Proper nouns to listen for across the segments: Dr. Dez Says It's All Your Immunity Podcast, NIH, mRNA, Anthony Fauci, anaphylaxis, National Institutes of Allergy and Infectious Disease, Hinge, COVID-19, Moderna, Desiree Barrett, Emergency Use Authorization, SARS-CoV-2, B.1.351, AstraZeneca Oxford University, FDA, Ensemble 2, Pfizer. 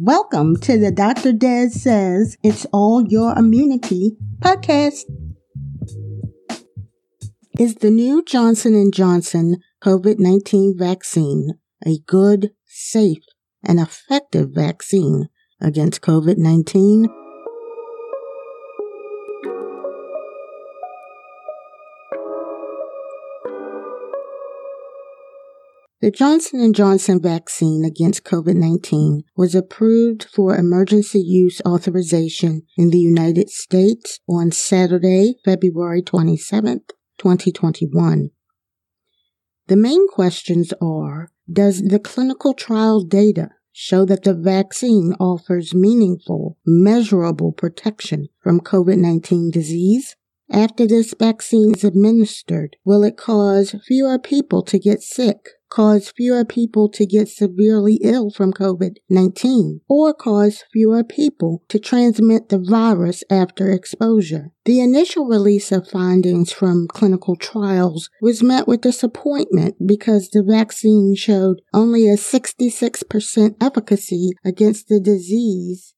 Welcome to the Dr. Dez Says It's All Your Immunity Podcast. Is the new Johnson & Johnson COVID-19 vaccine a good, safe, and effective vaccine against COVID-19? The Johnson & Johnson vaccine against COVID-19 was approved for emergency use authorization in the United States on Saturday, February 27, 2021. The main questions are, does the clinical trial data show that the vaccine offers meaningful, measurable protection from COVID-19 disease? After this vaccine is administered, will it cause fewer people to get sick, cause fewer people to get severely ill from COVID-19, or cause fewer people to transmit the virus after exposure? The initial release of findings from clinical trials was met with disappointment because the vaccine showed only a 66% efficacy against the disease.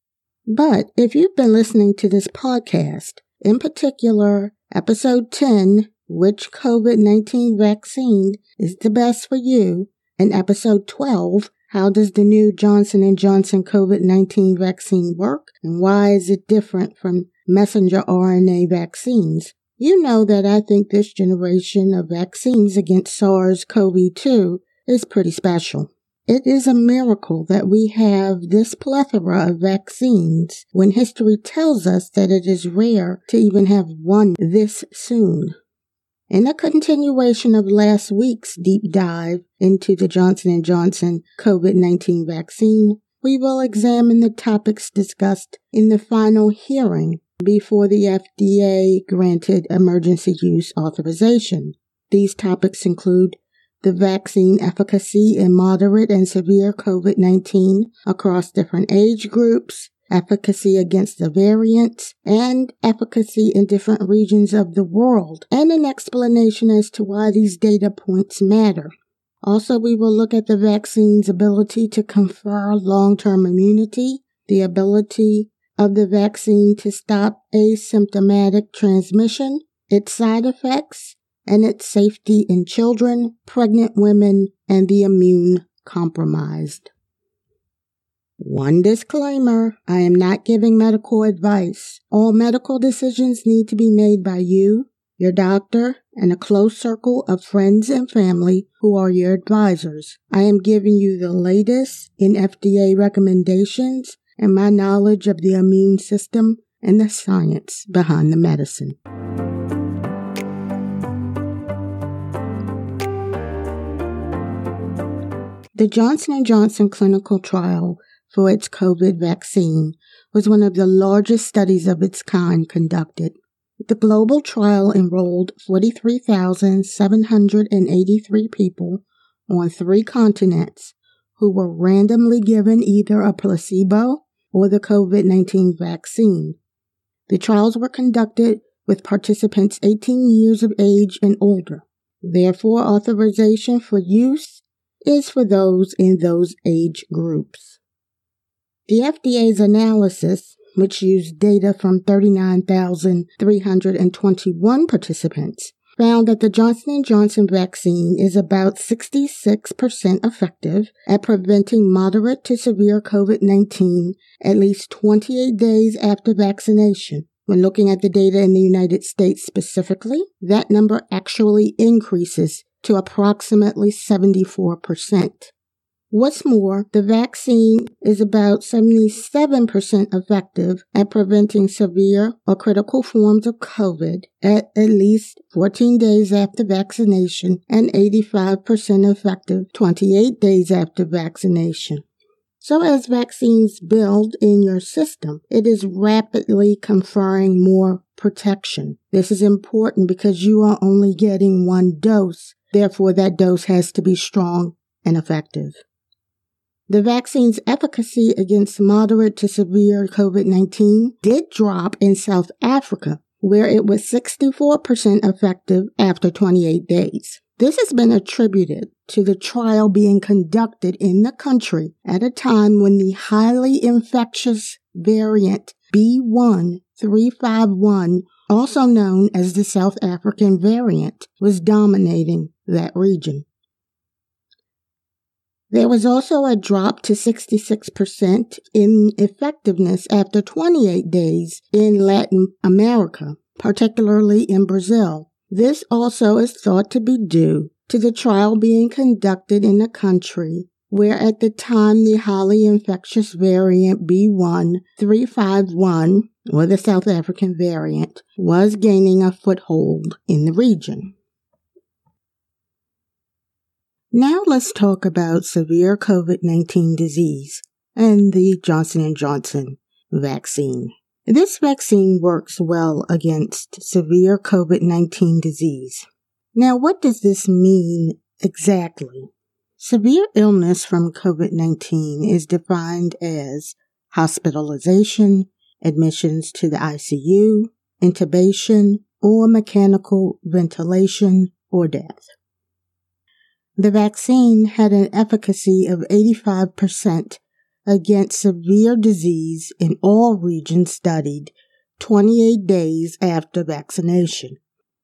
But if you've been listening to this podcast, in particular, Episode 10, Which COVID-19 Vaccine is the Best for You? And Episode 12, How Does the New Johnson & Johnson COVID-19 Vaccine Work? And Why is it Different from Messenger RNA Vaccines? You know that I think this generation of vaccines against SARS-CoV-2 is pretty special. It is a miracle that we have this plethora of vaccines when history tells us that it is rare to even have one this soon. In a continuation of last week's deep dive into the Johnson & Johnson COVID-19 vaccine, we will examine the topics discussed in the final hearing before the FDA granted emergency use authorization. These topics include the vaccine efficacy in moderate and severe COVID-19 across different age groups, efficacy against the variants, and efficacy in different regions of the world, and an explanation as to why these data points matter. Also, we will look at the vaccine's ability to confer long-term immunity, the ability of the vaccine to stop asymptomatic transmission, its side effects, and its safety in children, pregnant women, and the immune compromised. One disclaimer, I am not giving medical advice. All medical decisions need to be made by you, your doctor, and a close circle of friends and family who are your advisors. I am giving you the latest in FDA recommendations and my knowledge of the immune system and the science behind the medicine. The Johnson & Johnson clinical trial for its COVID vaccine was one of the largest studies of its kind conducted. The global trial enrolled 43,783 people on three continents who were randomly given either a placebo or the COVID-19 vaccine. The trials were conducted with participants 18 years of age and older. Therefore, authorization for use is for those in those age groups. The FDA's analysis, which used data from 39,321 participants, found that the Johnson & Johnson vaccine is about 66% effective at preventing moderate to severe COVID-19 at least 28 days after vaccination. When looking at the data in the United States specifically, that number actually increases to approximately 74%. What's more, the vaccine is about 77% effective at preventing severe or critical forms of COVID at least 14 days after vaccination and 85% effective 28 days after vaccination. So as vaccines build in your system, it is rapidly conferring more protection. This is important because you are only getting one dose. Therefore, that dose has to be strong and effective. The vaccine's efficacy against moderate to severe COVID-19 did drop in South Africa, where it was 64% effective after 28 days. This has been attributed to the trial being conducted in the country at a time when the highly infectious variant B.1.351, also known as the South African variant, was dominating that region. There was also a drop to 66% in effectiveness after 28 days in Latin America, particularly in Brazil. This also is thought to be due to the trial being conducted in a country where at the time the highly infectious variant B.1.351, or the South African variant, was gaining a foothold in the region. Now let's talk about severe COVID-19 disease and the Johnson & Johnson vaccine. This vaccine works well against severe COVID-19 disease. Now, what does this mean exactly? Severe illness from COVID-19 is defined as hospitalization, admissions to the ICU, intubation, or mechanical ventilation, or death. The vaccine had an efficacy of 85% against severe disease in all regions studied 28 days after vaccination.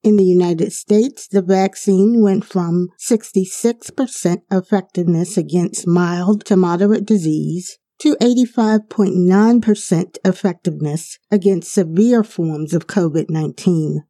In the United States, the vaccine went from 66% effectiveness against mild to moderate disease to 85.9% effectiveness against severe forms of COVID-19.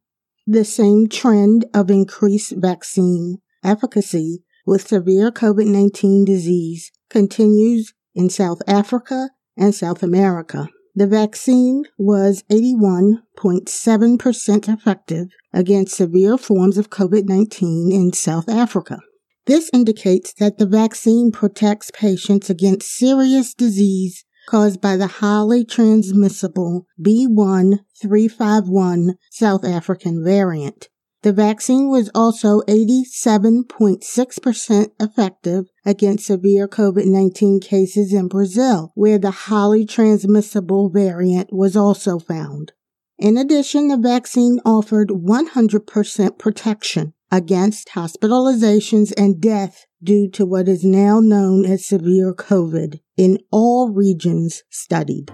The same trend of increased vaccine efficacy with severe COVID-19 disease continues in South Africa and South America. The vaccine was 81.7% effective against severe forms of COVID-19 in South Africa. This indicates that the vaccine protects patients against serious disease caused by the highly transmissible B.1.351 South African variant. The vaccine was also 87.6% effective against severe COVID-19 cases in Brazil, where the highly transmissible variant was also found. In addition, the vaccine offered 100% protection against hospitalizations and death due to what is now known as severe COVID in all regions studied.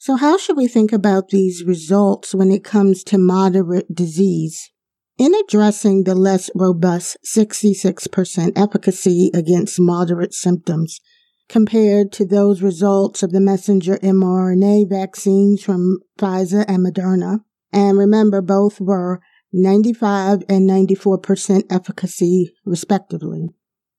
So how should we think about these results when it comes to moderate disease? In addressing the less robust 66% efficacy against moderate symptoms compared to those results of the messenger mRNA vaccines from Pfizer and Moderna, and remember both were 95 and 94% efficacy respectively,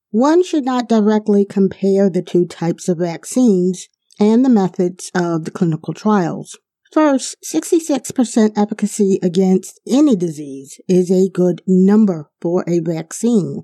one should not directly compare the two types of vaccines and the methods of the clinical trials. First, 66% efficacy against any disease is a good number for a vaccine.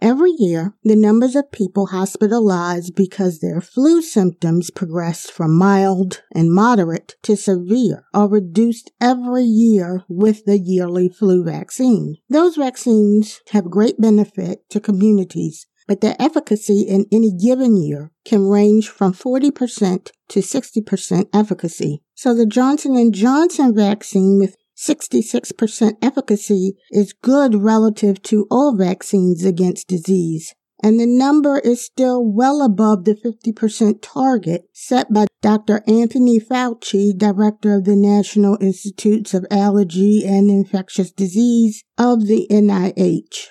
Every year, the numbers of people hospitalized because their flu symptoms progressed from mild and moderate to severe are reduced every year with the yearly flu vaccine. Those vaccines have great benefit to communities, but their efficacy in any given year can range from 40% to 60% efficacy. So the Johnson & Johnson vaccine with 66% efficacy is good relative to all vaccines against disease, and the number is still well above the 50% target set by Dr. Anthony Fauci, director of the National Institutes of Allergy and Infectious Disease of the NIH.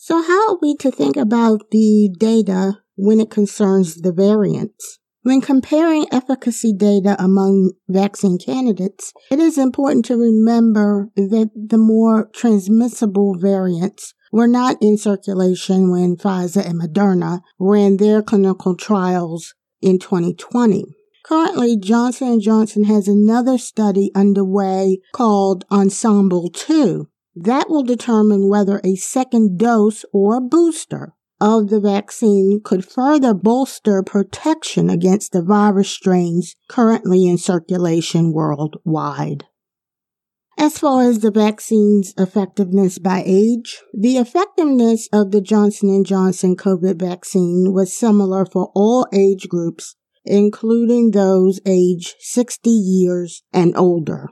So how are we to think about the data when it concerns the variants? When comparing efficacy data among vaccine candidates, it is important to remember that the more transmissible variants were not in circulation when Pfizer and Moderna ran their clinical trials in 2020. Currently, Johnson & Johnson has another study underway called Ensemble 2. That will determine whether a second dose or booster of the vaccine could further bolster protection against the virus strains currently in circulation worldwide. As far as the vaccine's effectiveness by age, the effectiveness of the Johnson & Johnson COVID vaccine was similar for all age groups, including those age 60 years and older.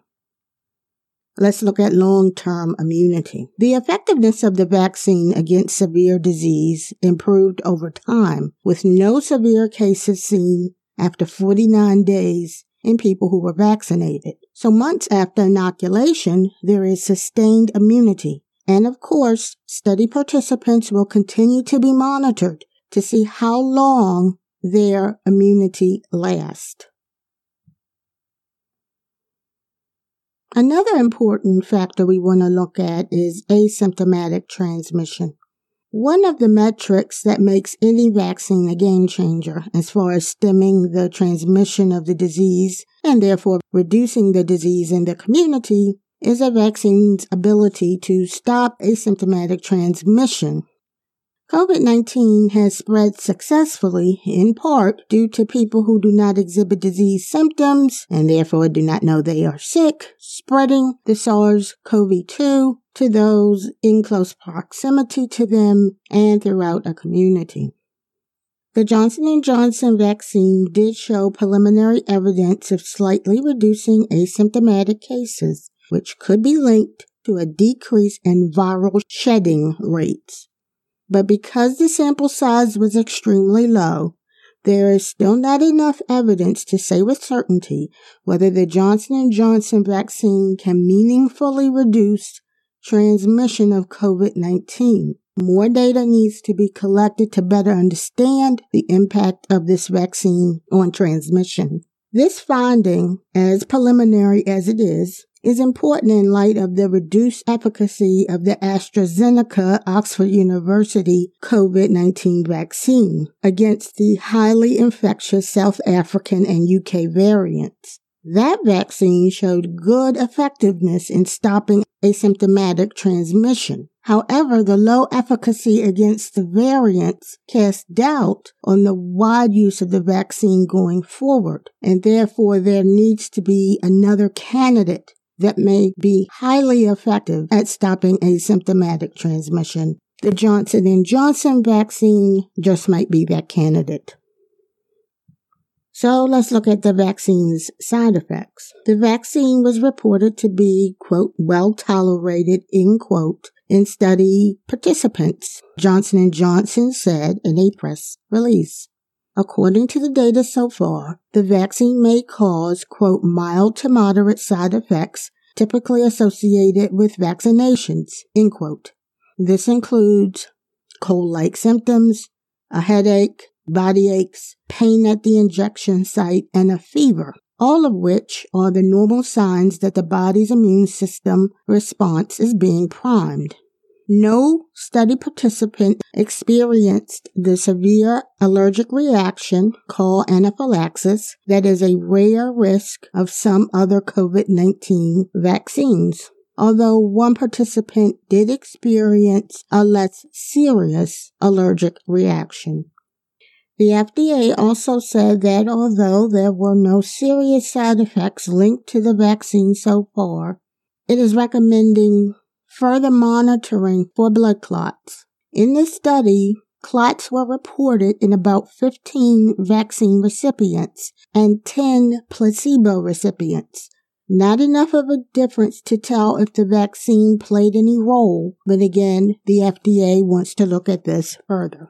Let's look at long-term immunity. The effectiveness of the vaccine against severe disease improved over time, with no severe cases seen after 49 days in people who were vaccinated. So months after inoculation, there is sustained immunity. And of course, study participants will continue to be monitored to see how long their immunity lasts. Another important factor we want to look at is asymptomatic transmission. One of the metrics that makes any vaccine a game changer as far as stemming the transmission of the disease and therefore reducing the disease in the community is a vaccine's ability to stop asymptomatic transmission. COVID-19 has spread successfully, in part due to people who do not exhibit disease symptoms and therefore do not know they are sick, spreading the SARS-CoV-2 to those in close proximity to them and throughout a community. The Johnson & Johnson vaccine did show preliminary evidence of slightly reducing asymptomatic cases, which could be linked to a decrease in viral shedding rates. But because the sample size was extremely low, there is still not enough evidence to say with certainty whether the Johnson & Johnson vaccine can meaningfully reduce transmission of COVID-19. More data needs to be collected to better understand the impact of this vaccine on transmission. This finding, as preliminary as it is important in light of the reduced efficacy of the AstraZeneca Oxford University COVID-19 vaccine against the highly infectious South African and UK variants. That vaccine showed good effectiveness in stopping asymptomatic transmission. However, the low efficacy against the variants cast doubt on the wide use of the vaccine going forward, and therefore there needs to be another candidate that may be highly effective at stopping asymptomatic transmission. The Johnson & Johnson vaccine just might be that candidate. So let's look at the vaccine's side effects. The vaccine was reported to be, quote, well tolerated, end quote, in study participants, Johnson & Johnson said in a press release. According to the data so far, the vaccine may cause, quote, mild to moderate side effects typically associated with vaccinations, end quote. This includes cold-like symptoms, a headache, body aches, pain at the injection site, and a fever, all of which are the normal signs that the body's immune system response is being primed. No study participant experienced the severe allergic reaction called anaphylaxis that is a rare risk of some other COVID-19 vaccines, although one participant did experience a less serious allergic reaction. The FDA also said that although there were no serious side effects linked to the vaccine so far, it is recommending further monitoring for blood clots. In this study, clots were reported in about 15 vaccine recipients and 10 placebo recipients. Not enough of a difference to tell if the vaccine played any role, but again, the FDA wants to look at this further.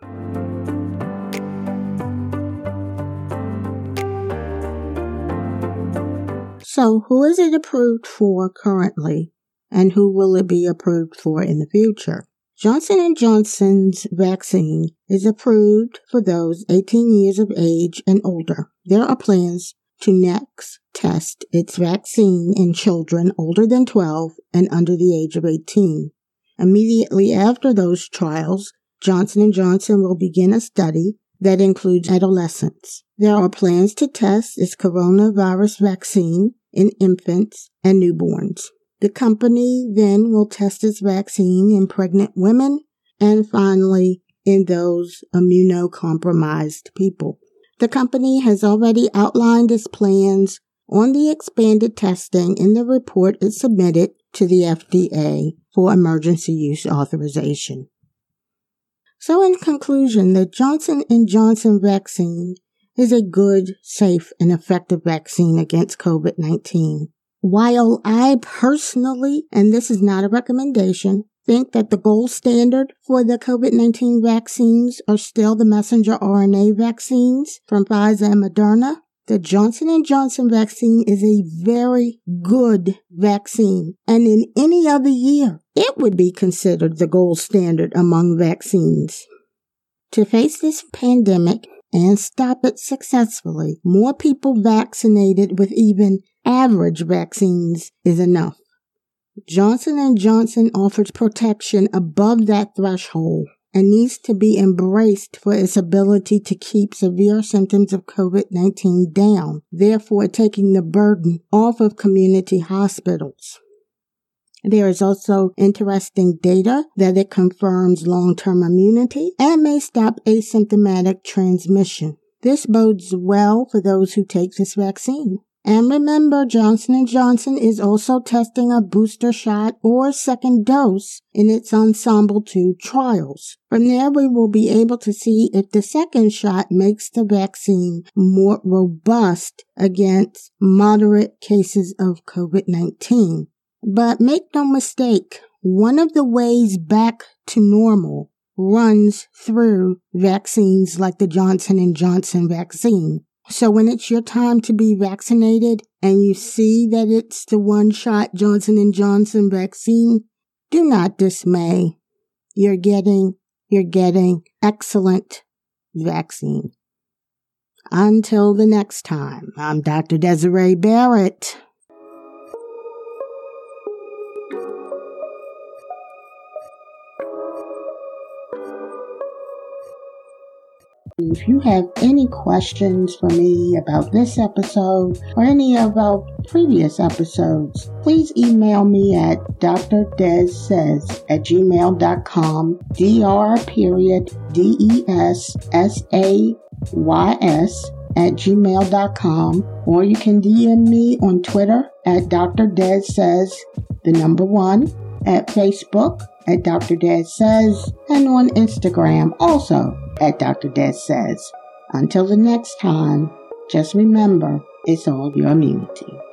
So, who is it approved for currently? And who will it be approved for in the future? Johnson & Johnson's vaccine is approved for those 18 years of age and older. There are plans to next test its vaccine in children older than 12 and under the age of 18. Immediately after those trials, Johnson & Johnson will begin a study that includes adolescents. There are plans to test its coronavirus vaccine in infants and newborns. The company then will test its vaccine in pregnant women and finally in those immunocompromised people. The company has already outlined its plans on the expanded testing in the report it submitted to the FDA for emergency use authorization. So in conclusion, the Johnson & Johnson vaccine is a good, safe, and effective vaccine against COVID-19. While I personally, and this is not a recommendation, think that the gold standard for the COVID-19 vaccines are still the messenger RNA vaccines from Pfizer and Moderna, the Johnson & Johnson vaccine is a very good vaccine, and in any other year, it would be considered the gold standard among vaccines. To face this pandemic and stop it successfully, more people vaccinated with even average vaccines is enough. Johnson & Johnson offers protection above that threshold and needs to be embraced for its ability to keep severe symptoms of COVID-19 down, therefore taking the burden off of community hospitals. There is also interesting data that it confirms long-term immunity and may stop asymptomatic transmission. This bodes well for those who take this vaccine. And remember, Johnson & Johnson is also testing a booster shot or second dose in its Ensemble 2 trials. From there, we will be able to see if the second shot makes the vaccine more robust against moderate cases of COVID-19. But make no mistake, one of the ways back to normal runs through vaccines like the Johnson & Johnson vaccine. So when it's your time to be vaccinated and you see that it's the one-shot Johnson & Johnson vaccine, do not dismay. You're getting excellent vaccine. Until the next time, I'm Dr. Desiree Barrett. If you have any questions for me about this episode or any of our previous episodes, please email me at drdezsays@gmail.com, dr.dessays@gmail.com, or you can DM me on Twitter at Dr. Dez Says, #1, at Facebook at Dr. Dez Says, and on Instagram also at Dr. Dez Says. Until the next time, just remember, it's all your immunity.